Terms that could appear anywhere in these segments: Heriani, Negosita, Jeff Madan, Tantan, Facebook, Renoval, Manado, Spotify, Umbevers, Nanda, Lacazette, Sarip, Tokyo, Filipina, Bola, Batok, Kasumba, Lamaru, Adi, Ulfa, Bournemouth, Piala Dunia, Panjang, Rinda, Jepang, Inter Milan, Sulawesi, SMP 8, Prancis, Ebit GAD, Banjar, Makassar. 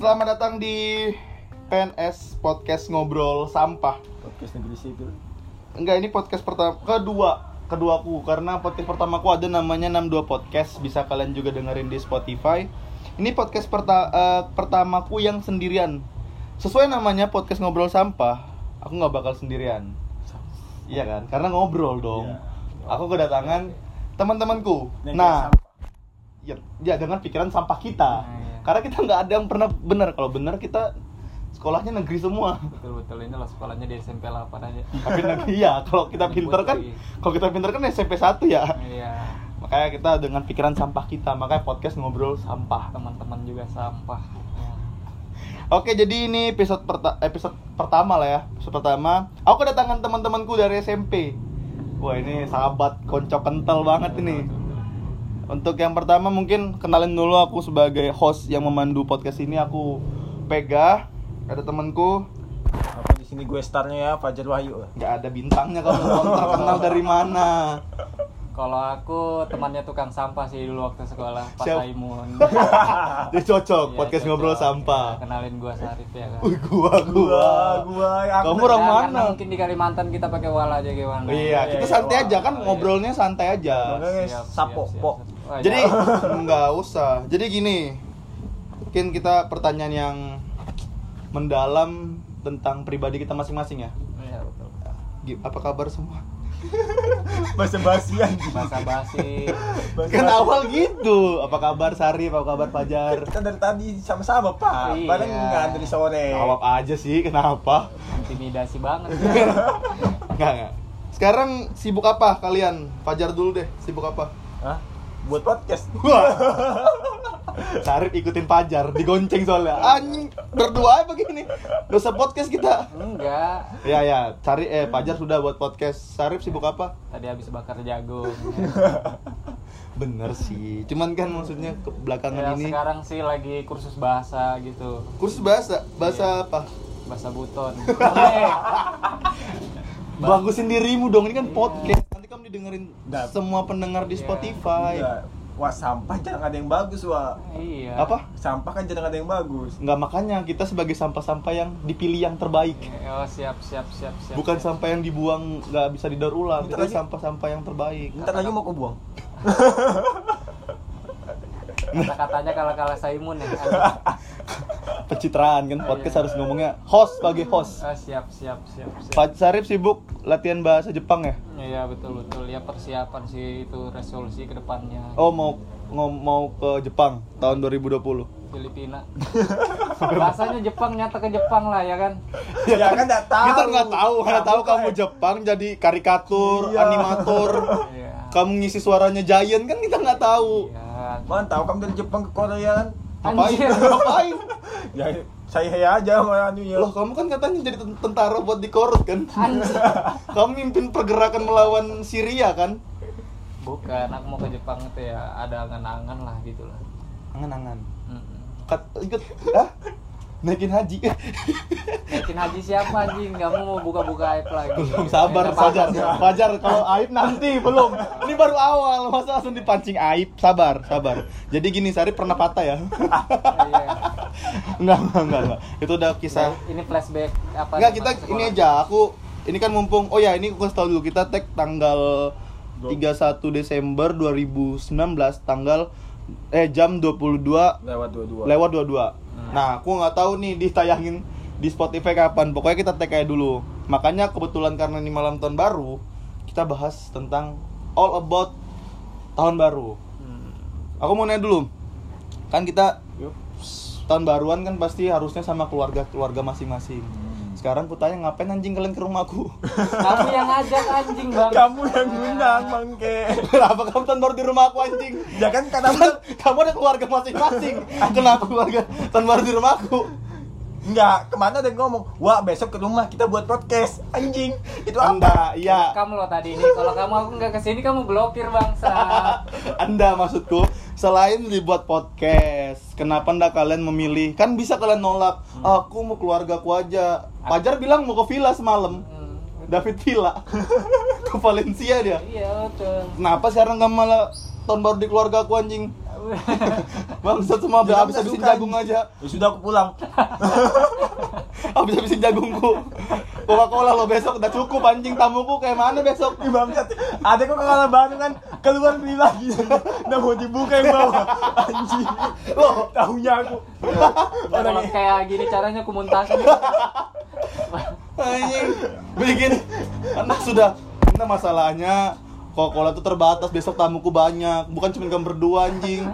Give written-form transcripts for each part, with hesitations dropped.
Selamat datang di PNS Podcast Ngobrol Sampah. Podcast negeri sipil. Enggak, ini podcast pertama keduaku karena podcast pertamaku ada namanya 62 Podcast, bisa kalian juga dengerin di Spotify. Ini podcast pertamaku yang sendirian. Sesuai namanya Podcast Ngobrol Sampah, aku enggak bakal sendirian. Iya kan? Karena ngobrol dong. Ya. Aku kedatangan teman-temanku. Nah, ya dengan pikiran sampah kita. Karena kita nggak ada yang pernah benar. Kalau benar kita sekolahnya negeri semua. Betul-betul ini lah sekolahnya di SMP 8 aja. Tapi iya, kalau kita pinter kan, SMP 1 ya. Iya. Makanya kita dengan pikiran sampah kita. Makanya podcast ngobrol sampah. Teman-teman juga sampah. Ya. Oke, jadi ini episode pertama lah ya. Episode pertama. Aku kedatangan teman-temanku dari SMP. Wah, ini sahabat konco kental banget ini. Untuk yang pertama mungkin kenalin dulu, aku sebagai host yang memandu podcast ini, aku Pega, ada temanku. Aku di sini gue starnya ya, Fajar Wahyu. Enggak ada bintangnya kalau kenal dari mana. Kalau aku temannya tukang sampah sih dulu waktu sekolah, Pak Saimun. Dia cocok podcast ngobrol sampah. Ya, kenalin gue Sarip ya kan. Kamu orang mana? Mungkin di Kalimantan kita pakai wala aja gimana. Iya, kita santai aja kan, ngobrolnya santai aja. Sapo, pok. Jadi enggak usah. Jadi gini. Mungkin kita pertanyaan yang mendalam tentang pribadi kita masing-masing ya. Iya, betul. Apa kabar semua? Basa-basi. Kan awal gitu. Apa kabar Sarip? Apa kabar Fajar? Kita dari tadi sama-sama, Pak. Iya. Padahal enggak dari sore. Awap aja sih, kenapa? Intimidasi banget. Enggak. Sekarang sibuk apa kalian? Fajar dulu deh, sibuk apa? Hah? Buat podcast. Sarip ikutin Fajar, digonceng soalnya. Anjing, berdua begini. Dosa podcast kita. Enggak. Ya, Fajar sudah buat podcast. Sarip sibuk apa? Tadi habis bakar jagung. Ya. Bener sih. Cuman kan maksudnya ke belakangan ya, ini. Sekarang sih lagi kursus bahasa gitu. Kursus bahasa? Bahasa iya. Apa? Bahasa Buton. Bagusin dirimu dong, ini kan podcast. Nanti kamu didengerin semua pendengar di Spotify. Enggak. Wah, sampah jarang ada yang bagus, Wak. Iya. Apa? Sampah kan jarang ada yang bagus. Enggak, makanya kita sebagai sampah-sampah yang dipilih yang terbaik. Oh, siap. Bukan sampah yang dibuang enggak bisa didaur ulang. Kita sampah-sampah yang terbaik. Bentar lagi mau kubuang. Kata-katanya kalah-kalah Saimun ya. Pencitraan kan, podcast harus ngomongnya host sebagai host. Siap. Pak Sarip sibuk latihan bahasa Jepang ya? Iya, betul. Ya persiapan sih itu, resolusi ke depannya. Oh, mau ke Jepang tahun 2020. Filipina. Bahasanya Jepang, nyata ke Jepang lah ya kan. Ya kan enggak tahu. Kita enggak tahu, kamu Jepang jadi karikatur, animator. Iya. Kamu ngisi suaranya Giant kan kita enggak tahu. Iya. Mana tahu kamu dari Jepang ke Korea kan. Ngapain? Ya saya aja sama anunya. Loh, kamu kan katanya jadi tentara buat di Korut kan? Kamu mimpin pergerakan melawan Syria kan? Bukan, aku mau ke Jepang itu ya ada angan-angan lah gitu lah. Angan-angan. Ikut naikin haji. Naikin haji siapa anjing? Kamu mau buka-buka aib lagi. Belum, sabar saja. Fajar kalau aib nanti belum. Ini baru awal, masa langsung dipancing aib. Sabar. Jadi gini, Sarip pernah patah ya? Enggak. Itu udah kisah. Ini flashback apa? Enggak, kita ini aja. Ini kan mumpung ini aku kasih tahu dulu, kita tag tanggal 31 Desember 2019 jam 22:22. Nah, aku nggak tahu nih ditayangin di Spotify kapan. Pokoknya kita tag aja dulu. Makanya kebetulan karena ini malam tahun baru, kita bahas tentang all about tahun baru. Aku mau nanya dulu. Kan kita tahun baruan kan pasti harusnya sama keluarga masing-masing. Sekarang aku tanya, ngapain anjing kalian ke rumahku? Kamu yang ngajak anjing, Bang. Kamu yang ngundang, Bangke. Kenapa kamu tahun baru di rumahku anjing? Ya kan kamu ada keluarga masing-masing. Kenapa keluarga tahun baru di rumahku? Enggak, kemana ada yang ngomong, wah besok ke rumah kita buat podcast, anjing. Itu Anda, apa? Iya. Kamu loh tadi ini, kalau aku nggak kesini kamu blokir bangsa. Anda, maksudku, selain dibuat podcast, kenapa Anda kalian memilih? Kan bisa kalian nolak, aku mau keluargaku aja. Fajar bilang mau ke villa semalam. David Villa. Ke Valencia dia. Iya, betul. Kenapa sekarang kamu malah tahun baru di keluarga aku anjing. Bangsat semua habis-habisin jagung aja. Ya sudah aku pulang. Habis-habisin jagungku. Coca-Cola lo besok udah cukup anjing, tamuku kayak mana besok? Ih bangsat. Adekku kalah baru kan keluar beli lagi. Enggak mau dibuka yang bawah. Anjing. Loh, tahunya aku. Orang kayak gini caranya aku muntasin. Anjing. Bikin anak sudah. Karena masalahnya Coca-Cola tuh terbatas, besok tamuku banyak. Bukan cuma kamu berdua anjing.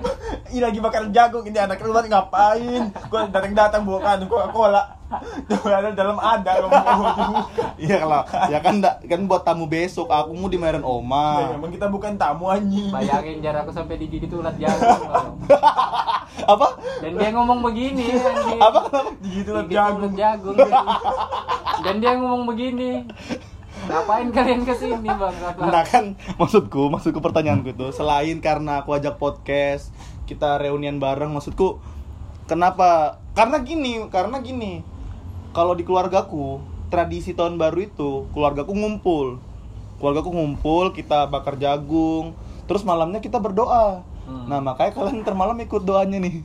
Ini lagi bakar jagung, ini anak rumah ngapain? Gua datang-datang bawa kandung Coca-Cola. Tuh ada dalam ada ngomong. Iya lah. Ya kan enggak kan buat tamu besok, aku mau dimarahin oma. Memang kita bukan tamu anjing. Bayangin jarak aku sampai digigit ulat jagung. Apa? Dan dia ngomong begini anjing. Apa? Digigit ulat jagung. Dan dia ngomong begini. Ngapain kalian kesini bang? Nah kan maksudku pertanyaanku itu selain karena aku ajak podcast kita reunian bareng, maksudku kenapa? Karena gini kalau di keluargaku tradisi tahun baru itu keluargaku ngumpul kita bakar jagung terus malamnya kita berdoa. Nah makanya kalian termalam ikut doanya nih.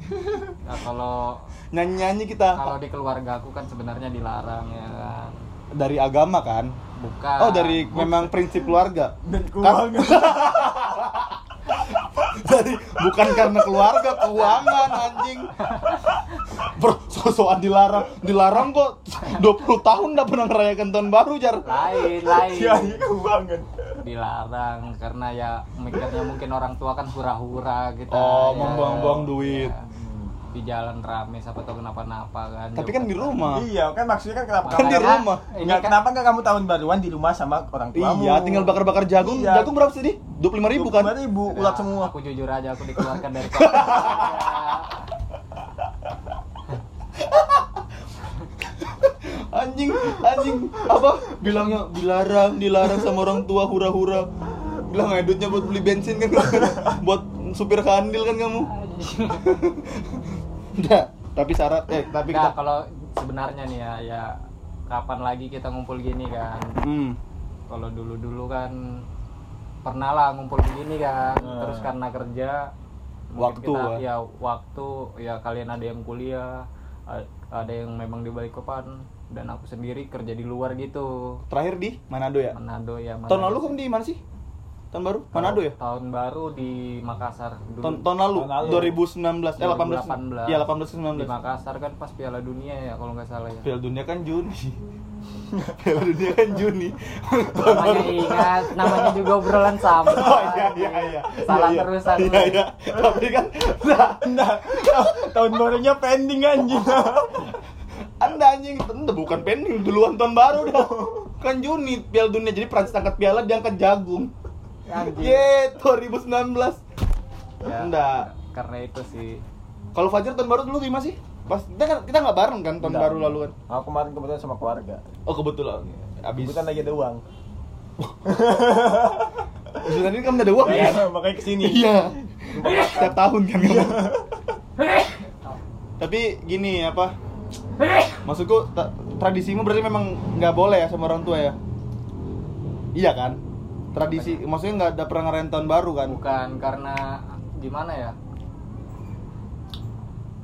Nah kalau nyanyi kita kalau di keluargaku kan sebenarnya dilarang ya kan? Dari agama kan? Bukan. Oh dari memang prinsip keluarga. Dan keuangan. Dari bukan karena keluarga, keuangan anjing. Bro, so-soan dilarang kok 20 tahun enggak pernah ngerayakan tahun baru jar. Lain. Ya keuangan. Dilarang karena ya mikirnya mungkin orang tua kan hura-hura gitu. Oh, ya, membuang-buang duit. Ya. Di jalan rame siapa tahu kenapa-napa kan. Tapi kan di rumah. Iya, kan maksudnya kan kenapa? Kan di rumah. Enggak kan, kenapa enggak kamu tahun baruan di rumah sama orang tuamu? Iya, tinggal bakar-bakar jagung. Iya. Jagung berapa sih, Di? 25.000 kan? 25.000 ulat semua. Aku jujur aja aku dikeluarkan dari keluarga. Anjing apa? Bilangnya dilarang sama orang tua hura-hura. Bilang ngedutnya buat beli bensin kan. Buat supir kandil kan kamu. Enggak, tapi syarat tapi nah, kita kalau sebenarnya nih ya kapan lagi kita ngumpul gini kan. Kalau dulu-dulu kan pernah lah ngumpul begini kan. Terus karena kerja waktu kita, ya waktu ya kalian ada yang kuliah, ada yang memang di Balikpapan dan aku sendiri kerja di luar gitu. Terakhir di Manado ya? Manado. Tahun lalu kamu di mana sih? Tahun baru? Manado ya? Tahun baru di Makassar dulu. Tahun lalu 2018. Iya, 18-19. Di Makassar kan pas Piala Dunia ya kalau nggak salah ya. Piala Dunia kan Juni. Namanya ingat, namanya juga obrolan sampah. Oh, iya. Salah terusan. Iya. Tapi kan nah, tahun barunya pending anjing. Anda anjing, bukan pending duluan tahun baru dah. Kan Juni Piala Dunia jadi Prancis angkat piala diangkat jagung. Anjir. 2019. Ya, enggak. Karena itu sih. Kalau Fajar tahun baru dulu di mana sih? Pas kita enggak bareng kan tahun baru lalu kan. Oh, kemarin kebetulan sama keluarga. Oh, kebetulan. Habis. Kebetulan lagi ada uang. Kebetulan ini kan ada uang. Iya, ya? Makanya kesini. Iya. Setiap tahun kan. Iya. Tapi gini apa? Maksudku tradisimu berarti memang enggak boleh ya sama orang tua ya? Iya kan? Tradisi, maksudnya nggak ada pernah ngerayain tahun baru kan? Bukan, karena gimana ya?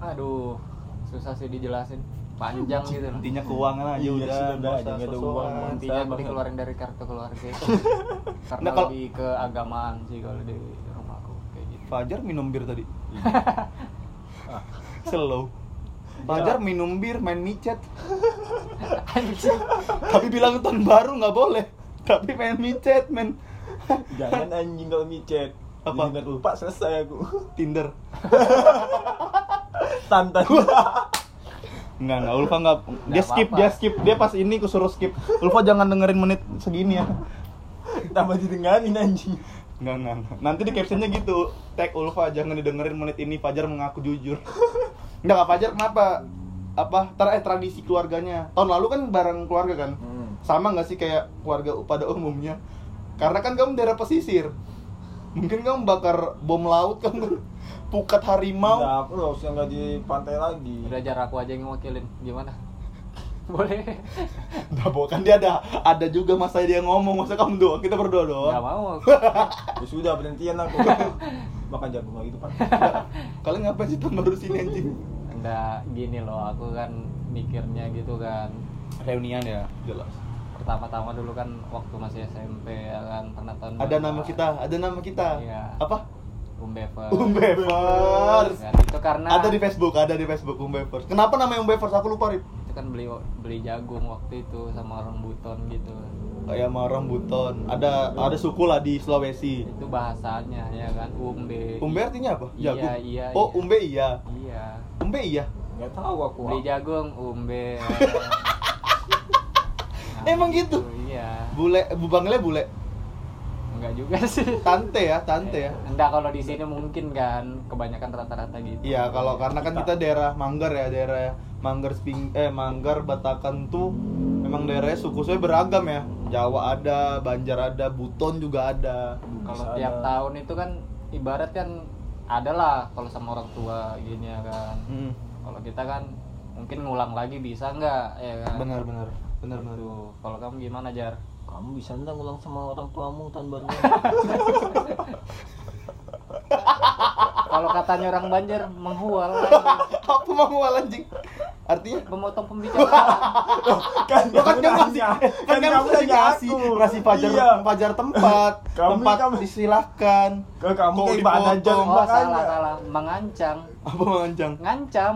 Aduh, susah sih dijelasin. Panjang gitu loh. Intinya keuangan aja iya, udah. Nggak ada uang. Intinya dikeluarin dari kartu keluarga itu. Karena nah, lebih ke agamaan sih kalau di rumahku kayak gitu. Fajar minum bir tadi? Slow. Fajar minum bir, main micet. Tapi bilang tahun baru nggak boleh. Tapi main micet, men. Jangan anjing kalau micet. Apa? Jangan lupa selesai aku. Tinder. Tantan. Enggak, Ulfa enggak. Dia skip. Dia pas ini aku suruh skip. Ulfa jangan dengerin menit segini ya. Tambah didengerin anjing. Enggak. Nanti di captionnya gitu. Tag Ulfa jangan didengerin menit ini. Fajar mengaku jujur. Enggak, Fajar kenapa? Apa? Tradisi keluarganya. Tahun lalu kan bareng keluarga kan? Sama nggak sih kayak keluarga pada umumnya? Karena kan kamu daerah pesisir, mungkin kamu bakar bom laut, kamu pukat harimau. Nggak perlu, harusnya nggak di pantai lagi. Udah jarak aku aja yang ngewakilin, gimana? Boleh. Enggak, kan dia ada juga masa dia ngomong, masa kamu doang, kita berdoa doang. Enggak mau. Ya sudah, berhentian aku. Makan jagung lagi tuh, Pak. Kalian ngapain sih terusin anjing? Enggak, gini loh, aku kan mikirnya gitu kan. Reunian ya, jelas. Pertama-tama dulu kan waktu masih SMP ya kan, pernah tahun ada nama kita. Iya. Apa? Umbevers. Dan itu karena ada di Facebook Umbevers. Kenapa namanya Umbevers? Aku lupa, Rip. Itu kan beli jagung waktu itu sama orang Buton gitu. Kayak sama orang Buton. Ada suku lah di Sulawesi. Itu bahasanya ya kan, umbe. Umbe artinya apa? Jagung. Iya. Oh, umbe iya. Iya. Umbe iya. Enggak tahu aku. Beli jagung umbe. Nah, emang gitu. Iya. Bule, bubangelnya bule. Enggak juga sih. Tante ya. Enggak, kalau di sini mungkin kan kebanyakan rata-rata gitu. Iya, kalau karena kan kita daerah Manggar ya, daerah Manggar Batakan tuh memang daerahnya suku-sukunya beragam ya. Jawa ada, Banjar ada, Buton juga ada. Kalau tiap tahun itu kan ibarat kan adalah kalau sama orang tua gini ya kan. Mm. Kalau kita kan mungkin ngulang lagi bisa enggak ya kan? Benar. Tuh, kalau kamu gimana, Jar? Kamu bisa nggak ngulang sama orang tuamu tahun baru? Kalau katanya orang Banjar menghual. Apa menghual anjing? Artinya memotong pembicaraan. Kan kamu kasih Fajar tempat disilahkan. Kamu dipotong. Oh, salah. Ngancam. Oh, mengancam.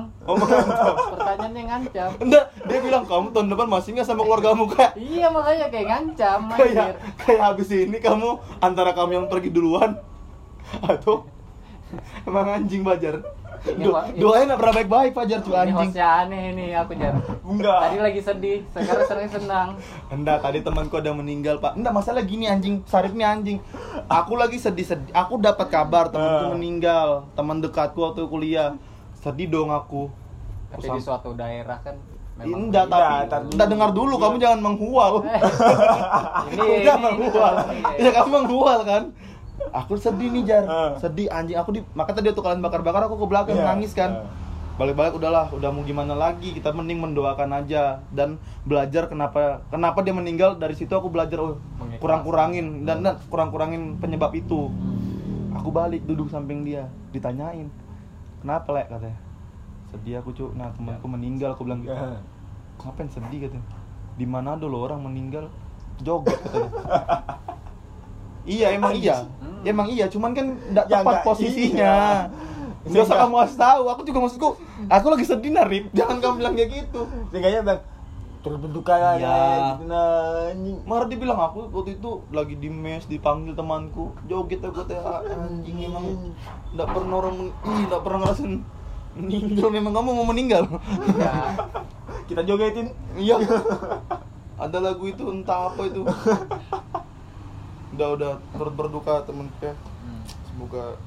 Pertanyaannya ngancam. Enggak, dia bilang kamu tahun depan masih enggak sama keluargamu, Kak? Iya, makanya kayak ngancam. Kayak habis ini kamu antara kami yang pergi duluan atau emang anjing Fajar. Doain enggak pernah baik-baik Fajar tuh anjing. Ini hostnya aneh ini aku Jar. Enggak. Tadi lagi sedih, sekarang sering senang. Enggak, tadi temanku ada meninggal, Pak. Enggak, masalah gini anjing, Sarip nih anjing. Aku lagi sedih. Aku dapat kabar temanku meninggal, teman dekatku waktu kuliah. Sedih dong aku. Tapi di suatu daerah kan memang enggak, tapi kita dengar dulu, kamu jangan menghual. Ini kamu menghual kan? Aku sedih nih Jar, sedih anjing aku maka tadi tuh kalian bakar-bakar aku ke belakang nangis kan. Balik-balik udah mau gimana lagi, kita mending mendoakan aja dan belajar kenapa dia meninggal. Dari situ aku belajar kurang-kurangin penyebab itu. Aku balik duduk samping dia, ditanyain kenapa Lek katanya. Sedih aku Cuk, nah temanku meninggal, aku bilang gitu. Ngapain sedih katanya, di Manado loh orang meninggal joget katanya. Iya emang iya, cuman kan nggak tepat posisinya. Nggak usah kamu harus tahu, aku juga maksudku, aku lagi sedih Narip, jangan kamu bilang kayak gitu. Sehingga bang terbentuk kayak gitu nah. Marah dia bilang aku waktu itu lagi di mes dipanggil temanku, joget aku teh anjing emang nggak pernah ngerasain meninggal, memang kamu mau meninggal. Ya. Kita jogetin. Iya. Ada lagu itu entah apa itu. Udah turut berduka temen-temen. Semoga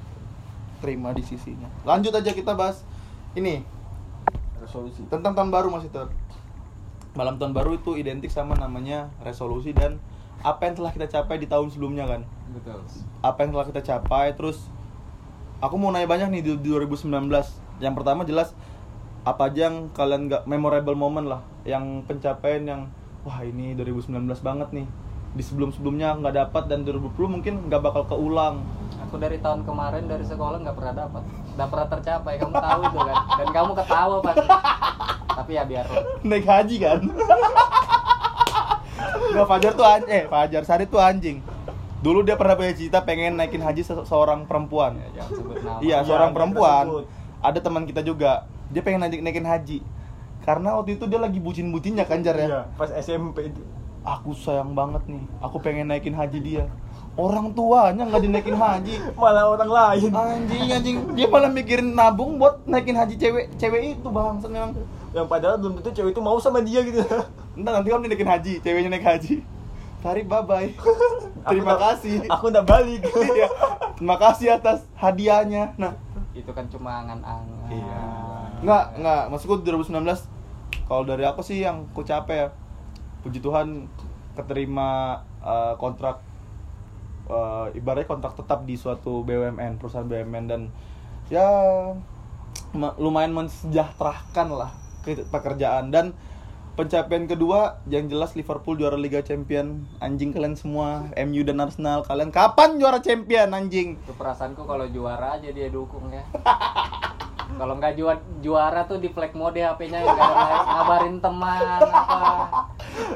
terima di sisinya. Lanjut aja kita bahas ini resolusi. Tentang tahun baru masih malam tahun baru itu identik sama namanya resolusi dan apa yang telah kita capai di tahun sebelumnya kan? Betul. Apa yang telah kita capai, terus aku mau nanya banyak nih di 2019. Yang pertama jelas apa aja yang kalian enggak memorable moment lah, yang pencapaian yang wah ini 2019 banget nih. Di sebelum-sebelumnya nggak dapat dan 2020 mungkin nggak bakal keulang. Aku dari tahun kemarin dari sekolah nggak pernah dapat, nggak pernah tercapai, kamu tahu itu kan, dan kamu ketawa pasti. Tapi ya biar naik haji kan. Nggak, Fajar Sari tuh anjing. Dulu dia pernah punya cita pengen naikin haji seorang perempuan. Ya, jangan sebut nama. Iya seorang perempuan. Ada teman kita juga, dia pengen naikin haji. Karena waktu itu dia lagi bucin-bucinnya kan Jar ya. Iya, pas SMP itu. Aku sayang banget nih, aku pengen naikin haji dia. Orang tuanya gak dinaikin haji, malah orang lain. Anjing, dia malah mikirin nabung buat naikin haji cewek itu bangsat memang. Yang padahal belum tentu cewek itu mau sama dia gitu. Entar nanti kamu naikin haji, ceweknya naik haji. Tarik bye-bye. Terima kasih. Aku udah balik. Iya. Terima kasih atas hadiahnya. Nah, itu kan cuma angan-angan. Iya. Enggak, maksudku 2019 kalau dari aku sih yang ku capek ya. Puji Tuhan keterima kontrak ibaratnya kontrak tetap di suatu BUMN, perusahaan BUMN, dan ya lumayan mensejahterahkan lah pekerjaan. Dan Pencapaian kedua yang jelas Liverpool juara Liga Champion. Anjing kalian semua, MU dan Arsenal, kalian kapan juara champion anjing? Itu perasaanku kalau juara aja dia dukung ya. Kalau nggak juara tuh di flag mode HP-nya, ngabarin teman apa.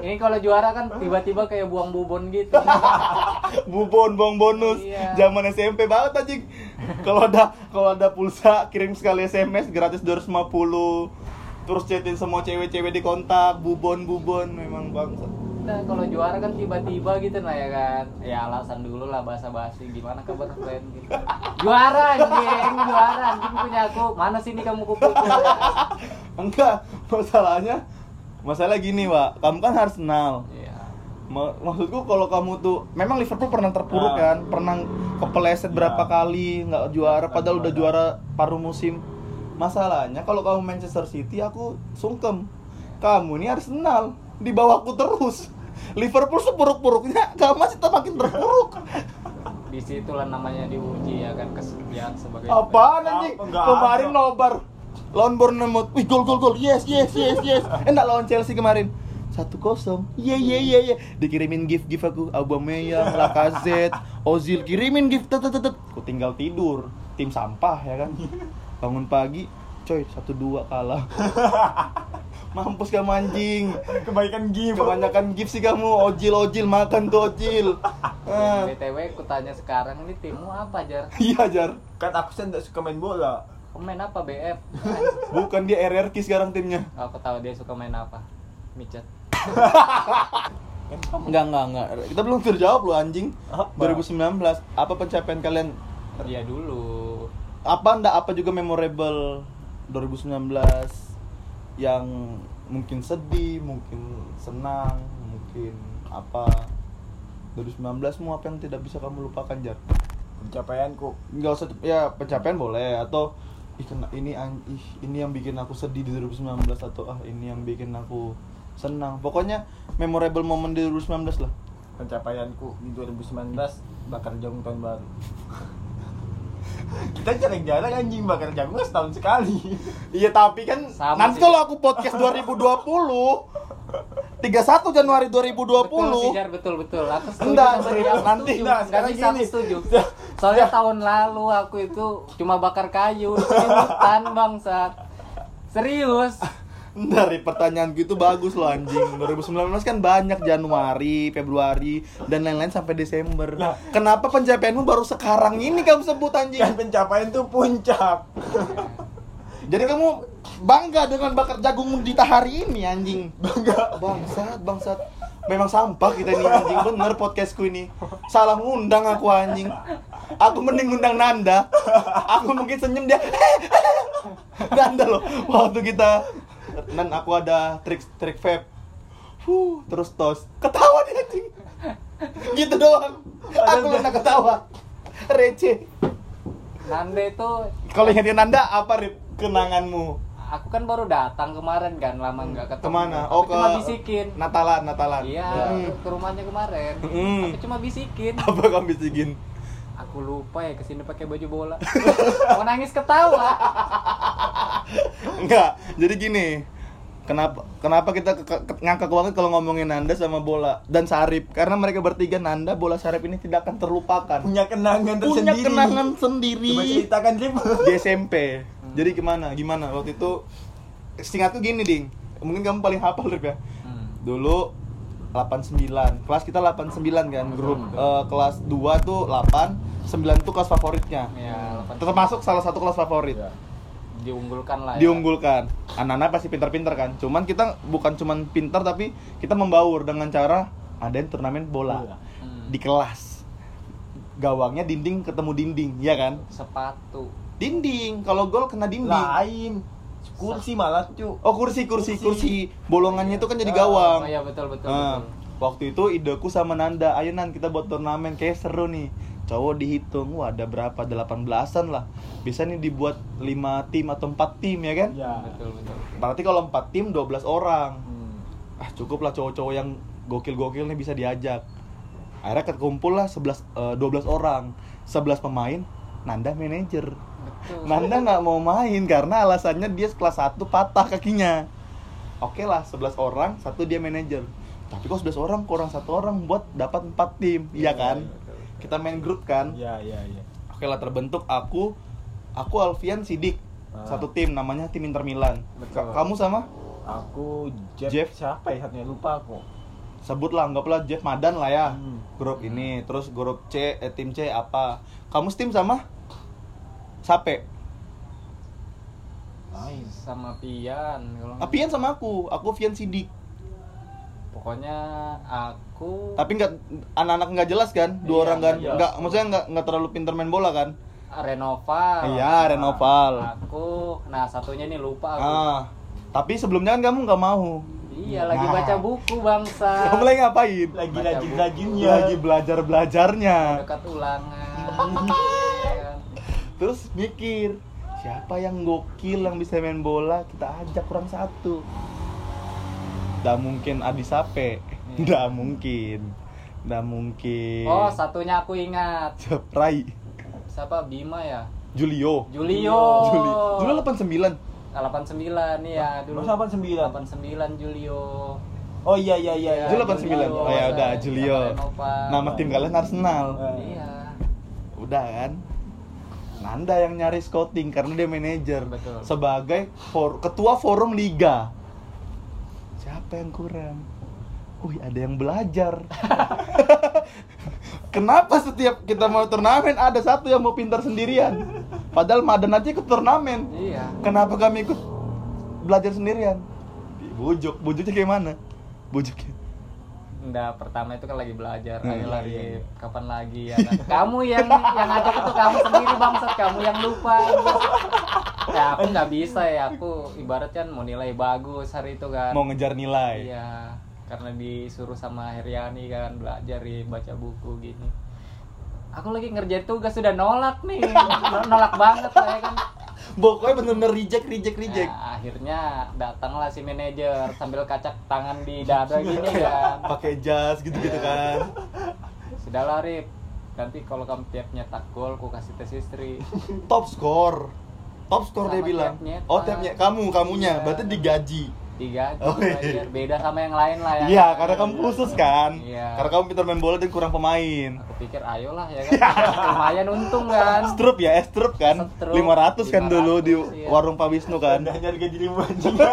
Ini kalau juara kan tiba-tiba kayak buang bubon gitu. Bubon, buang bonus. Iya. Zaman SMP banget anjing. Kalau ada pulsa kirim sekali SMS gratis 250. Terus chatin semua cewek-cewek di kontak, bubon-bubon, memang bangsa. Nah, kalau juara kan tiba-tiba gitu nah ya kan. Ya alasan dulu lah basa-basi, gimana kabar kalian gitu. Juara anjing, juara anjing punya aku. Mana sini kamu kupu-kupu? Enggak, masalahnya gini, Pak. Kamu kan Arsenal. Iya. Maksudku kalau kamu tuh memang Liverpool pernah terpuruk kan, pernah kepeleset berapa kali, enggak juara padahal udah juara paruh musim. Masalahnya kalau kamu Manchester City, aku sungkem. Kamu ini Arsenal, di bawahku terus. Liverpool sepuruk-puruknya, kamu masih makin terpuruk. Disitulah namanya diuji ya kan, kesedihan sebagai. Apaan anjing? Kemarin nobar lawan Bournemouth. Wih, gol. Yes. Enak lawan Chelsea kemarin. 1-0. Iya. Dikirimin gift aku, Aubameyang, Lacazette, Özil kirimin gift. Ku tinggal tidur. Tim sampah ya kan. Bangun pagi, coy, 1-2 kalah. Mampus kamu anjing. Kebanyakan gift sih kamu. Ojil, makan tuh ojil. BTW, aku tanya sekarang, ini timmu apa, Jar? Iya, Jar. Kan aku sih nggak suka main bola. Kamu main apa, BF? Bukan, dia RRQ sekarang timnya. Aku tahu dia suka main apa. Micet. Enggak. Kita belum terjawab loh, anjing. 2019, apa pencapaian kalian? Iya dulu. Apa juga memorable 2019 yang mungkin sedih, mungkin senang, mungkin apa 2019mu apa yang tidak bisa kamu lupakan, Jar? Pencapaianku. Enggak usah ya pencapaian boleh atau ini yang bikin aku sedih di 2019 atau ini yang bikin aku senang. Pokoknya memorable moment di 2019 lah. Pencapaianku di 2019 bakar jagung tahun baru. Kita jarang-jarang anjing bakar jagung setahun sekali. Iya tapi kan sama nanti sih. Kalau aku podcast 2020 31 Januari 2020. Betul. Aku setuju. Nanti setuju. Soalnya tahun lalu aku itu cuma bakar kayu di hutan bangsat. Serius. Dari pertanyaanku itu bagus loh anjing. 2019 kan banyak Januari, Februari, dan lain-lain sampai Desember. Nah, kenapa pencapaianmu baru sekarang ini kamu sebut anjing? Kan pencapaian tuh puncak. Jadi kamu bangga dengan bakar jagung di hari ini anjing? Bangga. Bangsat. Memang sampah kita ini anjing, bener podcastku ini. Salah ngundang aku anjing. Aku mending ngundang Nanda. Aku mungkin senyum dia. Nanda loh. Waktu kita dan aku ada trik vape. Terus tos. Ketawa dia anjing. Gitu doang. Aku enak ketawa. Receh. Nanda itu kalau ingetin Nanda apa Rip kenanganmu? Aku kan baru datang kemarin kan, lama enggak ketemu. Kemana? Aku cuma bisikin. Natalan. Iya, ke rumahnya kemarin. Aku cuma bisikin. Apa kamu bisikin? Aku lupa ya kesini pakai baju bola. Mau nangis ketawa. Enggak, jadi gini. Kenapa kita ngangkat banget kalau ngomongin Nanda sama Bola dan Sarip? Karena mereka bertiga Nanda, Bola, Sarip ini tidak akan terlupakan. Punya kenangan tersendiri. Coba ceritakan Rip. Di SMP. Jadi gimana waktu itu? Singkatku gini, Ding. Mungkin kamu paling hafal Rip ya. Dulu 89. Kelas kita 89 kan, grup kelas 2 tuh 8, 9 tuh kelas favoritnya. Ya, termasuk salah satu kelas favorit. Ya. Diunggulkan. Anak-anak pasti pintar-pintar kan. Cuman kita bukan cuman pintar tapi kita membaur dengan cara adain turnamen bola di kelas. Gawangnya dinding ketemu dinding, ya kan? Sepatu. Dinding, kalau gol kena dinding. Lain. Kursi malah, cu. Oh, kursi. Bolongannya itu kan jadi gawang. Iya, betul. Waktu itu ideku sama Nanda, ayo Nan kita buat turnamen kayak seru nih. Cowok dihitung, wah ada berapa? 18-an lah. Bisa nih dibuat 5 tim atau 4 tim ya kan? Iya, betul. Berarti kalau 4 tim 12 orang. Cukup lah cowok-cowok yang gokil-gokil nih bisa diajak. Akhirnya kekumpul lah 12 orang. 11 pemain, Nanda manajer. Betul. Nanda enggak mau main karena alasannya dia kelas 1 patah kakinya. oke lah 11 orang, satu dia manajer. Tapi kok 11 orang kurang satu orang buat dapat 4 tim, iya kan? Ya, kita main grup kan? Iya. Oke lah, terbentuk aku Alfian Sidik. Satu tim namanya tim Inter Milan. Betul. Kamu sama? Aku Jeff siapa ya? Satunya lupa aku. Sebutlah, anggaplah Jeff Madan lah ya. Grup ini, terus grup C, tim C apa? Kamu tim sama? Sape. Sama Pian. Pian sama aku Fian Sidik. Pokoknya aku. Tapi nggak, anak-anak nggak jelas kan? Dua orang kan? Nggak, maksudnya nggak terlalu pinter main bola kan? Renoval. Iya, Renoval. Aku, nah satunya ini lupa aku. Tapi sebelumnya kan kamu nggak mau. Iya, lagi baca buku bangsa. Kamu lagi ngapain? Lagi rajin-rajinnya. Lagi belajar-belajarnya. Dekat ulangan. Terus mikir, siapa yang gokil yang bisa main bola? Kita ajak kurang satu. Nggak mungkin Adi Sape. Nggak mungkin. Oh, satunya aku ingat. Rai. Siapa? Bima ya? Julio 89 iya dulu. Masa 89 Julio. Oh iya. Julio 89. Oh ya udah Julio. Nama tim kalian Arsenal. Iya. Udah kan? Nanda yang nyari scouting karena dia manajer sebagai ketua forum liga. Siapa yang kurang? Ada yang belajar. Kenapa setiap kita mau turnamen ada satu yang mau pintar sendirian? Padahal Madan aja ikut turnamen. Iya. Kenapa kami ikut belajar sendirian? Bujuknya gimana? Bujuknya. Enggak, pertama itu kan lagi belajar, ayo lari. Kapan lagi ya? Kamu yang ngajak itu kamu sendiri bangsat, kamu yang lupa. Ya aku nggak bisa ya, aku ibarat kan mau nilai bagus hari itu kan. Mau ngejar nilai. Iya. Karena disuruh sama Heriani kan belajar baca buku gini. Aku lagi ngerjain tugas sudah nolak nih. Nolak banget saya kan. Pokoknya bener-bener reject. Nah, akhirnya datanglah si manajer sambil kacak tangan di dada gini kan. Pakai jas gitu-gitu kan. Sudahlah Rip. Nanti kalau kamu tiap nyetak gol aku kasih tes istri. Top score dia bilang. Nyetak. Oh, tiapnya kamunya. Iya. Berarti digaji. Belajar. Beda sama yang lain lah ya. Iya, karena kamu khusus kan. Iya. Karena kamu pintar main bola dan kurang pemain. Aku pikir ayolah ya kan. Lumayan untung kan. Strup kan. 500 kan dulu di warung Pak Wisnu kan. Hanya gaji 5 juga.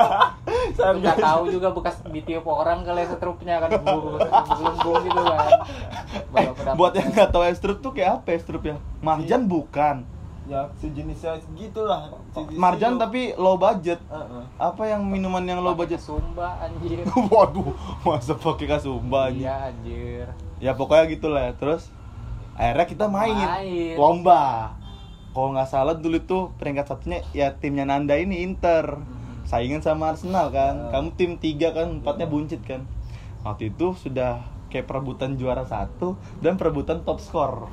Saya enggak tahu juga bekas ditiup orang kali strupnya kan. Belum gitu kan. Buat yang enggak tahu strup tuh kayak apa strup ya? Marjan bukan. Ya sejenisnya gitulah. Marjan tapi low budget. Apa yang minuman yang low budget? Sumba anjir. Waduh, masa pakai kasumba anjir. Iya anjir. Ya pokoknya gitulah ya. Terus akhirnya kita main. Lomba. Kalau nggak salah dulu tuh peringkat satunya ya timnya Nanda ini Inter. Saingan sama Arsenal kan. Kamu tim 3 kan, 4-nya buncit kan. Waktu itu sudah kayak perebutan juara 1 dan perebutan top skor.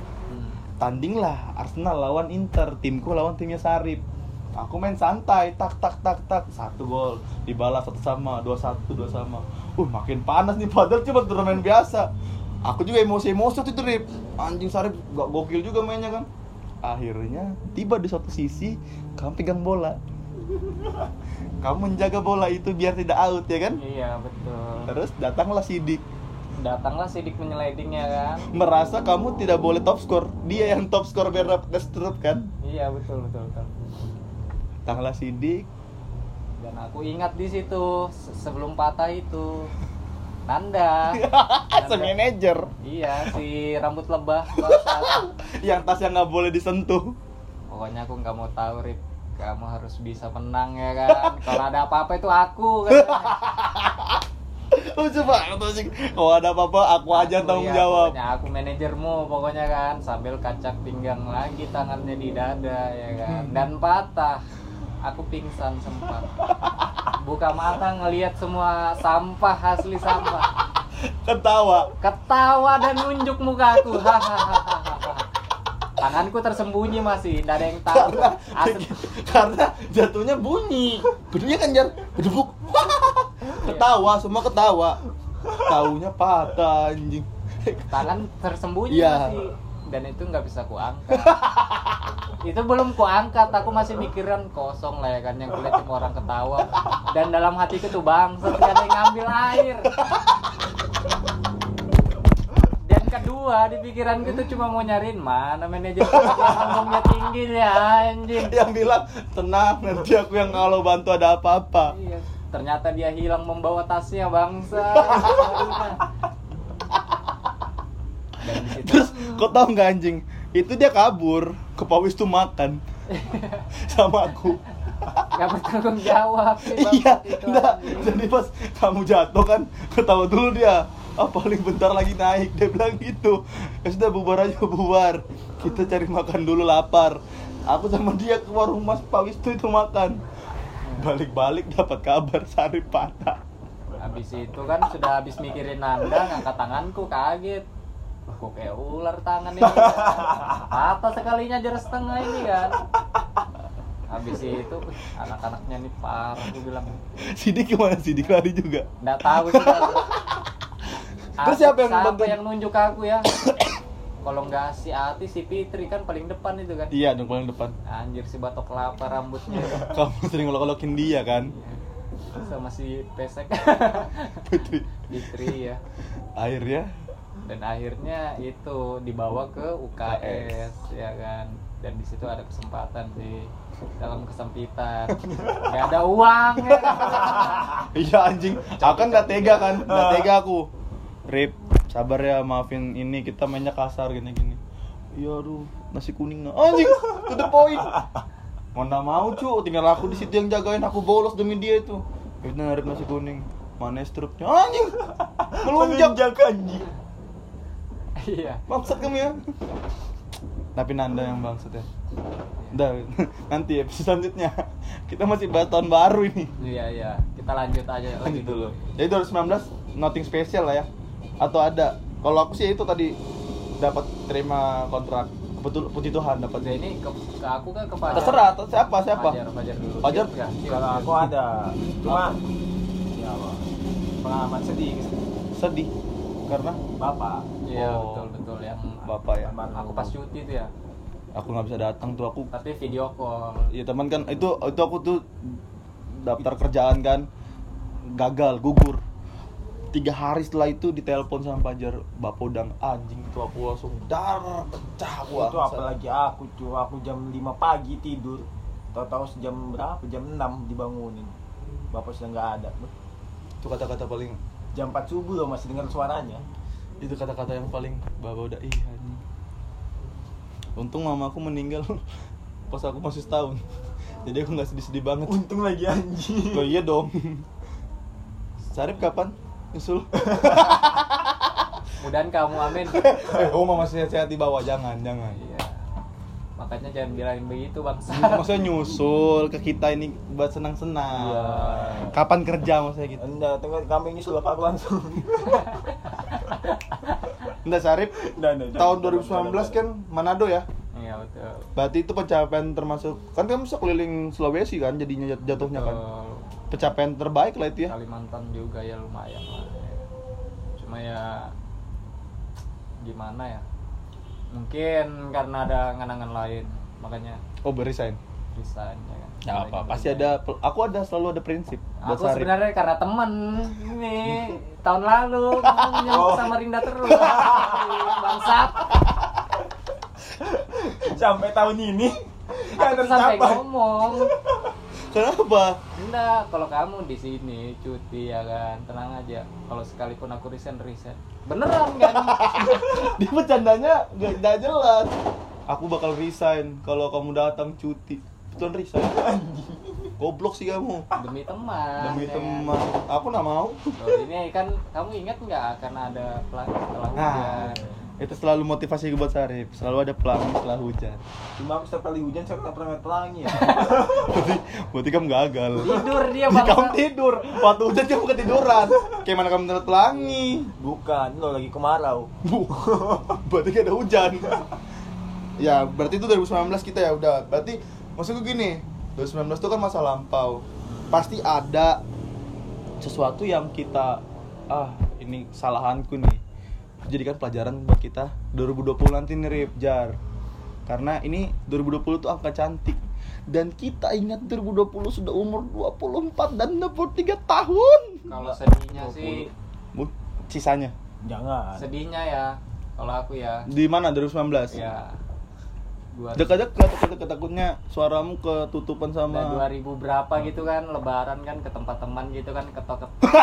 Tandinglah Arsenal lawan Inter, timku lawan timnya Sarip. Aku main santai, tak. 1 gol, dibalas 1 sama, 2-1, 2 sama. Makin panas nih padahal cuma turnamen biasa. Aku juga emosi tuh Rip. Anjing Sarip gak gokil juga mainnya kan. Akhirnya tiba di suatu sisi kamu pegang bola. Kamu menjaga bola itu biar tidak out ya kan? Iya, betul. Terus datanglah Sidik menyeledingnya kan. Merasa kamu tidak boleh top score. Dia yang top score biar dapat strut kan? Iya, betul. Datanglah Sidik dan aku ingat di situ sebelum patah itu Nanda. Semanajer. Iya, si rambut lebah yang tasnya enggak boleh disentuh. Pokoknya aku enggak mau tahu, Rip. Kamu harus bisa menang ya kan. Kalau ada apa-apa itu aku kan. Lucu banget sih. Kalau ada apa-apa aku aja tanggung jawab. Pokoknya aku manajermu pokoknya kan. Sambil kacak pinggang lagi tangannya di dada ya kan. Dan patah. Aku pingsan sempat. Buka mata ngelihat semua sampah, asli sampah. Ketawa dan nunjuk muka aku. Tanganku tersembunyi masih, tidak ada yang tahu. Karena jatuhnya bunyi. Bunyinya kan bedebuk. Ketawa, semua ketawa. Taunya patah anjing. Tangan tersembunyi masih. Dan itu nggak bisa kuangkat. Itu belum kuangkat, aku masih mikiran kosong lah ya kan, yang kulihat cuma orang ketawa. Dan dalam hatiku tuh bangsat, gak ada yang ngambil air. Dan kedua, di pikiranku tuh cuma mau nyariin mana manajer ngomongnya tinggi ya anjing. Yang bilang, tenang nanti aku yang kalau bantu ada apa-apa. Iya, ternyata dia hilang membawa tasnya bangsa. Terus kau tau gak anjing? Itu dia kabur, kepawis tuh makan sama aku. Gak bertanggung jawab sih bang. Iya, enggak. Jadi pas kamu jatuh kan, ketawa dulu dia. Ah paling bentar lagi naik, dia bilang gitu. Ya sudah bubar aja bubar. Kita cari makan dulu lapar. Aku sama dia ke warung Mas Pawis tuh itu makan. Balik-balik dapat kabar Sarip patah. Habis itu kan sudah habis mikirin Nanda, ngangkat tanganku kaget. Kok kayak ular tangan ini kan? Patah sekalinya jeres setengah ini kan. Habis itu anak-anaknya nih parah, gue bilang. Sidik gimana? Sidik lari juga? Nggak tahu sih. Terus siapa yang nunjuk aku ya? Kalau nggak si Ati, si Putri kan paling depan itu kan? Iya dong paling depan. Anjir si batok kelapa rambutnya. Kamu sering ngolok-ngolokin dia kan? Sama si pesek. Putri ya. Akhirnya? Dan akhirnya itu dibawa ke UKS ya kan, dan di situ ada kesempatan sih dalam kesempitan, nggak ada uang ya kan. Iya anjing, aku kan nggak tega aku. Rip, sabar ya, maafin ini kita mainnya kasar gini-gini. Iya aduh, nasi kuning nah. Anjing, to the point. Mau cu, tinggal aku di situ yang jagain, aku bolos demi dia itu. Itu Rip nasi kuning, mana strupnya anjing, melunjak anjing. Iya. Bangsat kamu ya. Tapi Nanda yang bangsat ya. Udah, nanti episode selanjutnya. Kita masih bahas tahun baru ini. Iya. Kita lanjut aja lagi dulu. Jadi 2019 nothing special lah ya. Atau ada. Kalau aku sih itu tadi dapat terima kontrak. Betul, puji Tuhan dapat. Ya ini ke aku kan ke Fajar. Terserah atau siapa. Fajar dulu. Fajar ya. Kalau aku ada. Cuma ya Allah. Pengalaman sedih. Karena bapak. Iya, betul yang bapak ya. Aku pas cuti tuh ya. Aku enggak bisa datang tuh aku. Tapi video call. Iya, teman kan itu aku tuh daftar kerjaan kan gagal, gugur. 3 hari setelah itu ditelepon sama Banjar, Bapodang anjing tuh aku langsung dar pecah gua. Itu apalagi aku jam 5 pagi tidur. Tahu-tahu jam berapa? Jam 6 dibangunin. Bapak sudah enggak ada. Itu kata-kata paling jam 4 subuh loh masih dengar suaranya. Itu kata-kata yang paling bawa udah ih anjing. Untung mamaku meninggal pas aku masih setahun. Jadi aku enggak sedih-sedih banget. Untung lagi anjing. Oh iya dong. Sarip kapan? Usul. Mudahan kamu amin. Mama masih sehat di bawah, jangan. Iya. Makanya jangan bilangin begitu bangsa. Maksudnya nyusul ke kita ini buat senang-senang. Iya. Kapan kerja maksudnya gitu? Enggak, kami nyusul apa aku langsung. Enggak Sarip, tahun 2019 kan Manado ya? Iya betul. Berarti itu pencapaian termasuk, kan kamu sekeliling Sulawesi kan jadinya jatuhnya kan? Pencapaian terbaik lah itu ya? Kalimantan juga ya lumayan lah. Cuma ya gimana ya? Mungkin karena ada kenangan lain, makanya. Oh, resign ya kan. Ya apa, pasti ada. Aku ada selalu ada prinsip. Aku sebenarnya karena temen nih tahun lalu kamu nyambung sama Rinda terus. Bangsat. Sampai tahun ini kan sampai ngomong. Kenapa? Enggak, kalau kamu di sini cuti ya kan, tenang aja. Kalau sekalipun aku resign. Beneran kan? Dia bercandanya enggak jelas. Aku bakal resign kalau kamu datang cuti. Betul resign. Goblok sih kamu. Demi teman. Aku enggak mau. Loh, ini kan kamu ingat enggak akan ada pelangi setelah hujan? Itu selalu motivasi gue buat Sarip, selalu ada pelangi setelah hujan. Cuma aku setiap kali hujan saya tak pernah pelangi ya. Berarti kamu gagal. Tidur dia bang. Kamu tidur, waktu hujan kamu ketiduran. Kayak mana kamu melihat pelangi? Bukan, lo lagi kemarau. Berarti kayak ada hujan. Ya berarti itu 2019 kita ya udah. Berarti maksud gue gini, 2019 itu kan masa lampau. Pasti ada sesuatu yang kita ini kesalahanku nih. Jadikan pelajaran buat kita 2020 nanti nih Rip Jar. Karena ini 2020 itu angka cantik. Dan kita ingat 2020 sudah umur 24 dan 63 tahun. Kalau sedihnya 20. Sih sisanya. Jangan. Sedihnya ya kalau aku ya. Di mana 2019? Ya. Dekat-dekat takutnya suaramu ketutupan sama 2000 berapa gitu kan, lebaran kan ke tempat teman gitu kan, ketok-ketok.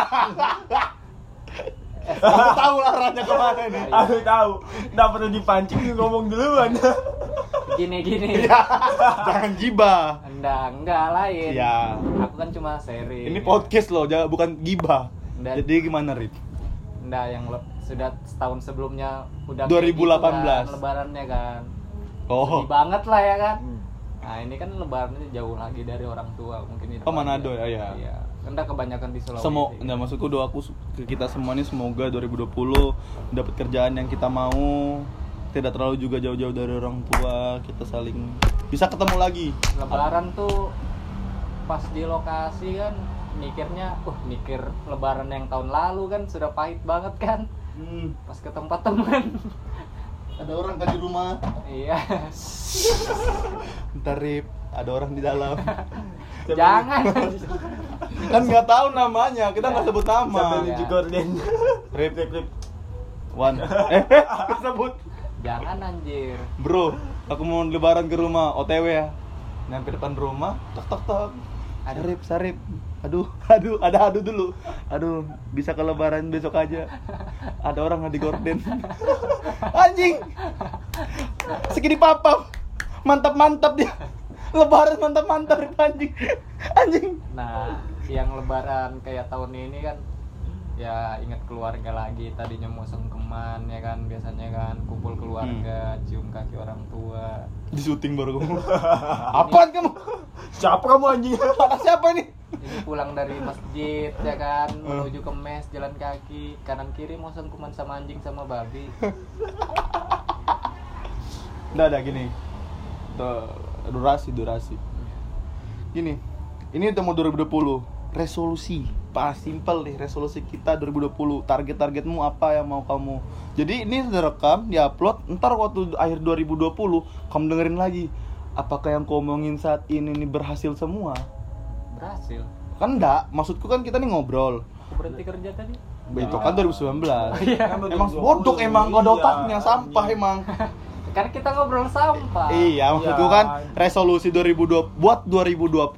Aku tahu lah arahnya kemana nih. Aku tahu. Enggak perlu dipancing, ngomong duluan. Gini-gini. Ya, jangan gibah. Enggak lain. Ya. Aku kan cuma sharing. Ini podcast loh, bukan gibah. Jadi gimana, Rip? Enggak, yang sudah setahun sebelumnya udah 2018 gitu kan, lebarannya kan. Oh. Sedih banget lah ya kan. Nah ini kan lebarannya jauh lagi dari orang tua mungkin itu. Oh Manado ya. Iya. Karena kebanyakan di Sulawesi. Nggak, maksudku doaku ke kita semua nih semoga 2020 dapat kerjaan yang kita mau, tidak terlalu juga jauh-jauh dari orang tua, kita saling bisa ketemu lagi. Lebaran tuh pas di lokasi kan mikirnya, mikir lebaran yang tahun lalu kan sudah pahit banget kan. Pas ke tempat teman. Ada orang kan di rumah. Iya. Bentar Rip, ada orang di dalam. Jangan. Kan nggak tahu namanya, kita nggak sebut nama. Sampai juga Gordon. Rip. One. Sebut. Jangan anjir. Bro, aku mau lebaran ke rumah, OTW ya. Nyampe depan rumah, tok. Sarip. Aduh, ada aduh dulu. Aduh, bisa ke lebaran besok aja. Ada orang di gorden. Anjing. Segini papap. Mantap-mantap dia. Lebaran mantap-mantap anjing. Nah, yang lebaran kayak tahun ini kan ya ingat keluarga lagi. Tadinya mau sungkeman ya kan, biasanya kan kumpul keluarga, cium kaki orang tua. Di syuting baru kamu. Apaan kamu? Siapa kamu anjing? Anak siapa ini? Ini pulang dari masjid ya kan, menuju ke mes, jalan kaki, kanan kiri mau sungkeman sama anjing sama babi. Udah gini. Durasi. Gini. Ini udah mau 2020. Resolusi. Pas simple nih resolusi kita 2020. Target-targetmu apa yang mau kamu. Jadi ini sudah rekam, diupload, ntar waktu akhir 2020 kamu dengerin lagi. Apakah yang kau omongin saat ini berhasil semua? Berhasil. Kan enggak, maksudku kan kita nih ngobrol. Berhenti kerja tadi? Itu kan 2019. Iya. Emang bodok emang, gak ada otaknya, sampah emang. Karena kita ngobrol sampah. Iya, maksudku kan resolusi 2020 buat 2020.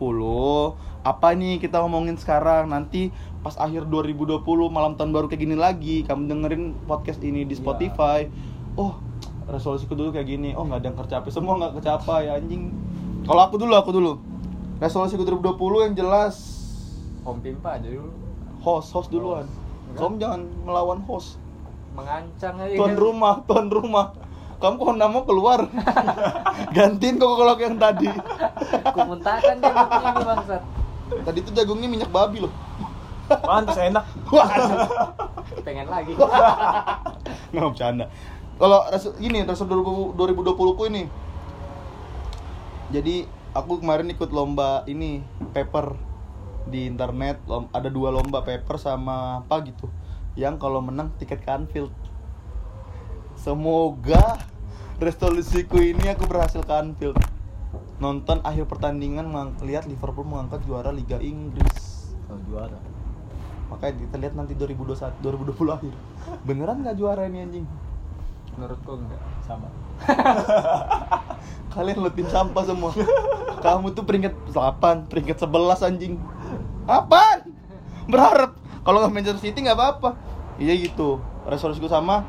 Apa nih kita ngomongin sekarang, nanti pas akhir 2020 malam tahun baru kayak gini lagi, kamu dengerin podcast ini di Spotify. Oh, resolusiku dulu kayak gini. Oh, enggak ada yang tercapai. Semua enggak tercapai ya, anjing. Kalau aku dulu. Resolusi 2020 yang jelas Pimpa aja dulu. Host duluan. Kamu jangan melawan host. Mengancang aja. Tuan rumah. Kamu kok enggak mau keluar. Gantiin kok kolok yang tadi. Kumuntakan jagungnya ini bangsat. Tadi tuh jagungnya minyak babi loh. Pantes enak. Wah, pengen lagi. Enggak bercanda. Kalau gini resolusi 2020 ku ini. Jadi aku kemarin ikut lomba ini paper di internet, ada 2 lomba paper sama apa gitu. Yang kalau menang tiket ke Anfield. Semoga resolusiku ini aku berhasil ke Anfield. Nonton akhir pertandingan lihat Liverpool mengangkat juara Liga Inggris. Kalau juara. Makanya kita lihat nanti 2021 2020 akhir. Beneran enggak juara ini anjing? Menurutku enggak, sama. Kalian lebih sampah semua. Kamu tuh peringkat 8, peringkat 11 anjing. Apaan? Berharap kalau enggak Manchester City enggak apa-apa. Iya gitu. Resolusiku sama.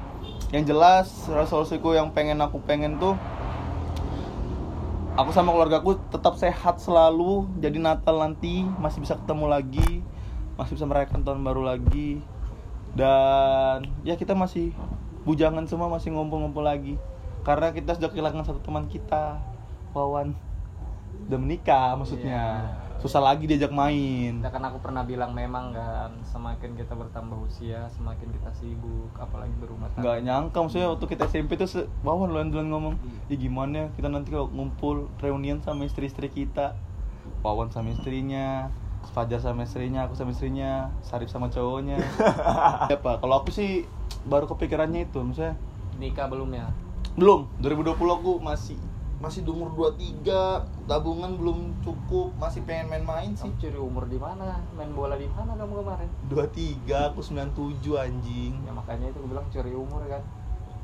Yang jelas resolusiku yang aku pengen tuh aku sama keluargaku tetap sehat selalu. Jadi Natal nanti masih bisa ketemu lagi, masih bisa merayakan tahun baru lagi. Dan ya kita masih bujangan semua, masih ngumpul-ngumpul lagi. Karena kita sudah kehilangan satu teman kita, Wawan. Udah menikah maksudnya. Susah lagi diajak main. Kan aku pernah bilang memang kan, semakin kita bertambah usia, semakin kita sibuk, apalagi berumah tangga. Enggak nyangka maksudnya waktu kita SMP tuh Wawan luan-luan ngomong, "Ih gimana kita nanti kalau ngumpul reunian sama istri-istri kita." Wawan sama istrinya, Fajar sama istrinya, aku sama istrinya, Sarip sama cowoknya. Apa? Kalau aku sih baru kepikirannya itu, maksudnya nikah belum ya? Belum, 2020 aku masih masih di umur 23, tabungan belum cukup, masih pengen main-main sih. Kamu curi umur di mana? Main bola di mana kamu kemarin? 23, aku 97 anjing. Ya makanya itu gue bilang curi umur kan.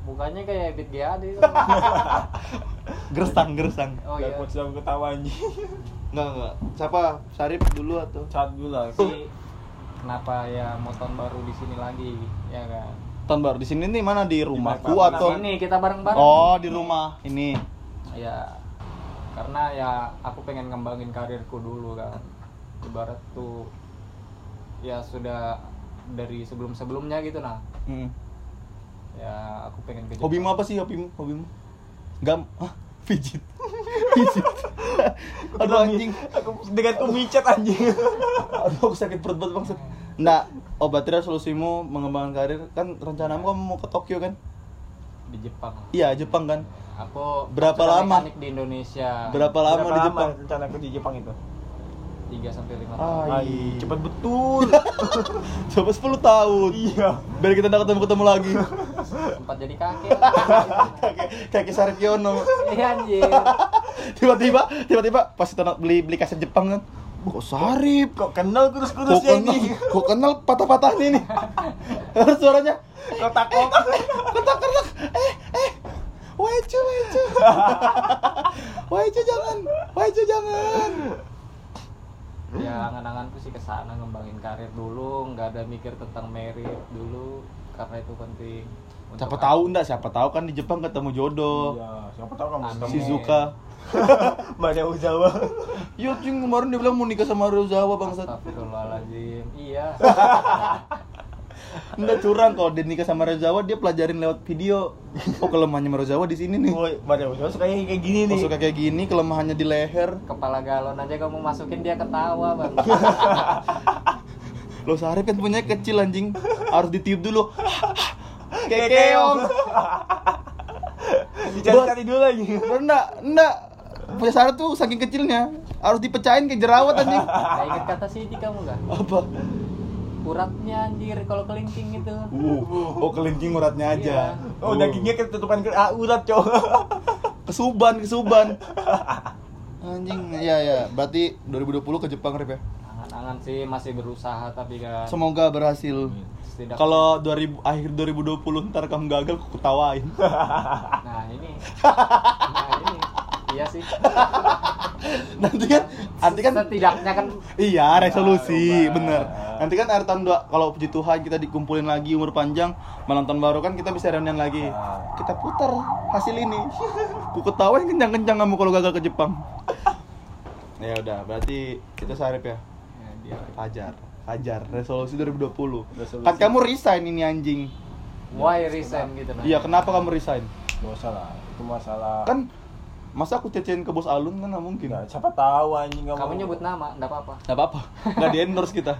Mukanya kayak Ebit GAD itu. Gersang. Oh iya. Coach sama ketawa anjing. Enggak. Siapa? Sarip dulu atau? Cat dulu lah. Si kenapa ya mau tahun baru di sini lagi? Ya kan. Tahun baru di sini nih mana, di rumahku atau? Ini kita bareng-bareng. Oh, di rumah ini. Ya karena ya aku pengen ngembangin karirku dulu kan, ibarat tuh ya sudah dari sebelum-sebelumnya gitu nah. Ya aku pengen ke Jepang. Hobimu apa sih hobimu? Pijit. Aduh anjing, aku dengan micet anjing. Aduh aku sakit perut banget bangsa. Nah, obatnya solusimu mengembangkan karir kan, rencanamu kamu mau ke Tokyo kan? Di Jepang. Iya, Jepang kan. Aku berapa lama di Indonesia? Berapa lama di Jepang? Rencana aku di Jepang itu 3-5 tahun. Cepat betul. Coba 10 tahun. Iya. Biar kita enggak ketemu lagi. Sempat jadi kakek. kakek Sarkiono. Iya anjir. Tiba-tiba pas itu beli kaset Jepang kan. Kok Sarip, kok kenal kurus-kurusnya ini? Kok kenal patah-patahnya ini? Terus suaranya kotak-kotak. Waicu jangan. Ya angan-anganku sih kesana, ngembangin karir dulu, nggak ada mikir tentang merit dulu karena itu penting. Siapa tahu kan di Jepang ketemu jodoh. Iya, siapa tahu kamu ketemu Shizuka. Marjozawa. Yo, cing kemarin dia bilang mau nikah sama Marjozawa bangsat. Astagfirullahalazim. Iya. Enggak curang kalau dia nikah sama Marjozawa, dia pelajarin lewat video. Oh, kelemahannya Marjozawa di sini nih. Woi, Marjozawa suka kayak gini nih. Suka kayak gini, kelemahannya di leher. Kepala galon aja kamu masukin dia ketawa, Bang. Lo Sarip kan punya kecil anjing. Harus ditiup dulu. Kekeong. Dicari dulu lagi. Enggak. Punya Sarip tuh saking kecilnya harus dipecahin ke jerawat anjing. Enggak ingat kata Sidik kamu enggak? Apa? Uratnya anjir kalau kelingking itu. Oh kelingking uratnya aja. Iya. Oh dagingnya ketutupan urat, coy. Kesuban. Anjing, ya. Berarti 2020 ke Jepang Rip ya. Angan-angan sih, masih berusaha tapi kan. Semoga berhasil. Kalau akhir 2020 ntar kamu gagal, aku ketawain. Nah, ini. Iya sih. Nanti kan setidaknya kan iya resolusi, bener. Nanti kan akhir tahun 2 kalau puji Tuhan kita dikumpulin lagi umur panjang, malam tahun baru kan kita bisa reunian lagi. Kita putar hasil ini. Ku ketawain kencang-kencang kamu kalau gagal ke Jepang. Ya udah, berarti kita Sarip ya. Ya Fajar resolusi 2020. Kan kamu resign ini anjing. Why resign gitu nah. Iya, kenapa kamu resign? Enggak usah lah, itu masalah. Kan masa aku cecein ke bos alun kan nggak mungkin. Nah, siapa tahu anjing kamu nyebut nama, nggak apa-apa. Nggak di endorse kita.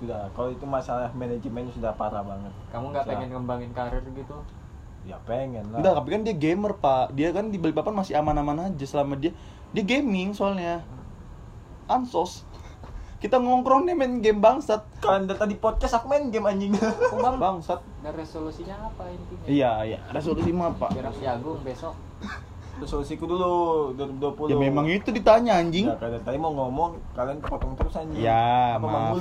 Sudah, kalau itu masalah manajemennya sudah parah banget. Kamu nggak pengen ngembangin karir gitu? Ya pengen lah. Nggak, tapi kan dia gamer pak. Dia kan di Balikpapan masih aman-aman aja selama dia gaming soalnya. Ansos. Kita ngongkrong nih main game bangsat. Kan tadi podcast aku main game anjing. Aku bangsat. Dan resolusinya apa intinya? Iya. Resolusi mah apa? Biar si Agung besok. Resolusiku dulu 2020. Ya memang itu ditanya anjing. Ya kalian tadi mau ngomong, kalian potong terus anjing. Ya, maaf.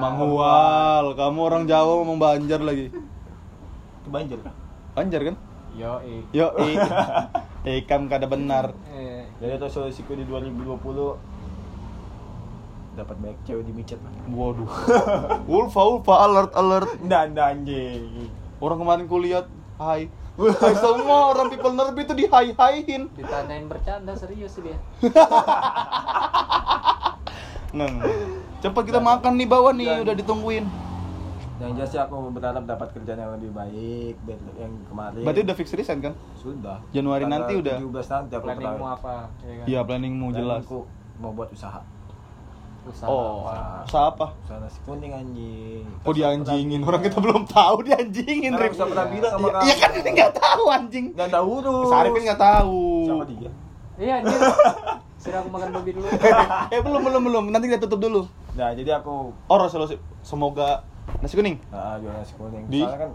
Manghual. Kamu orang Jawa ngomong Banjar lagi. Itu Banjar kan? Banjar kan? Yo. Ikam kada benar. Jadi resolusiku di 2020 dapat banyak cewek di micet. Waduh. Ulfa alert. Nanda anjing. Orang kemarin kulihat hai semua orang people nerb itu di hai-haiin. Ditanyain bercanda serius sih dia. Cepat kita makan nih bawah nih udah ditungguin. Yang jelas sih aku berharap dapat kerjaan yang lebih baik yang kemarin. Berarti udah fix resign kan? Sudah. Januari nanti udah. 17 nanti aku planningmu apa? Iya kan? Planningmu jelas. Aku mau buat usaha apa? Usaha nasi kuning anjing. Kok dianjingin? Orang kita belum tahu dianjingin. Nah, Rip. Usaha pernah bilang sama kamu. Iya kan ini nggak tahu anjing. Nggak tahu tuh. Saripin nggak tahu. Sama dia. Iya anjing. Sira aku makan babi dulu. belum. Nanti kita tutup dulu. Nah jadi aku. Resolusi. Semoga nasi kuning. Jual nasi kuning. Di. Soalnya kan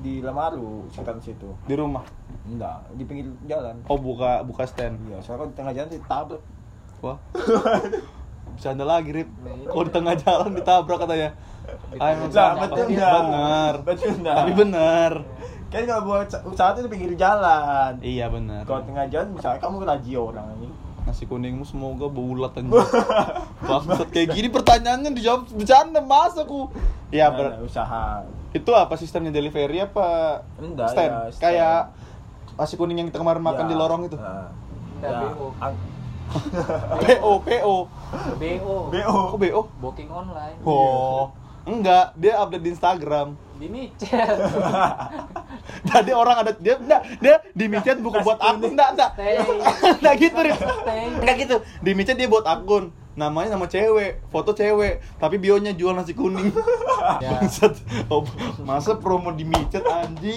di Lamaru, sekitar situ. Di rumah? Enggak, di pinggir jalan. Oh, buka stand. Iya, soalnya di tengah jalan ditabrak. Wah. Bercanda lagi, Rip. Kalau di tengah jalan ditabrak katanya. Benar. Tapi benar. Kan kalau buat usaha itu di pinggir jalan. Iya, benar. Kalau tengah jalan misalnya kamu kerajio orang ini. Nasi kuningmu semoga bulat aja. Bangsat kayak gini pertanyaannya dijawab bercanda masa aku. Ya usaha. Itu apa sistemnya, delivery apa? Enggak, stand. Ya, stand. Kayak nasi kuning yang kita kemarin makan ya, di lorong itu. BO. Kok BO? Booking online. Oh. Enggak, dia update di Instagram. Di micet. Tadi orang ada dia di micet buku buat akun enggak. Enggak gitu, Rip. Enggak gitu. Di micet dia buat akun. Namanya nama cewek, foto cewek, tapi bionya jual nasi kuning. Ya. Masa promo di micet anjing.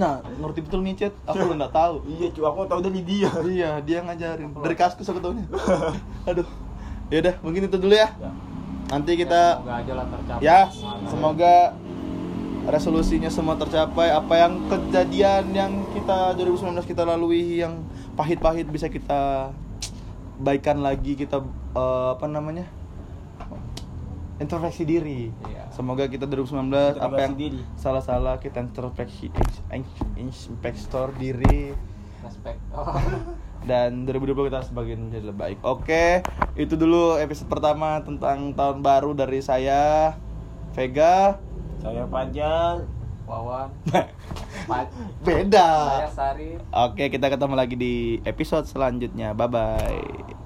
Nah, ngerti betul micet, aku belum enggak tahu. Iya, cuy, aku tahu dari dia. Iya, dia ngajarin. Dari Kaskus aku tahunya. Aduh. Ya udah, mungkin itu dulu ya. Nanti kita ya, semoga resolusinya semua tercapai. Apa yang kejadian yang kita 2019 kita lalui yang pahit-pahit bisa kita baikan lagi, kita introspeksi diri. Iya. Semoga kita 2019 apa yang diri. Salah-salah kita introspektor diri. Dan 2020 kita sebagian menjadi lebih baik. Oke, itu dulu episode pertama tentang tahun baru dari saya Vega, saya Panjang, Wawan. Beda. Saya Sarip. Oke, kita ketemu lagi di episode selanjutnya. Bye bye.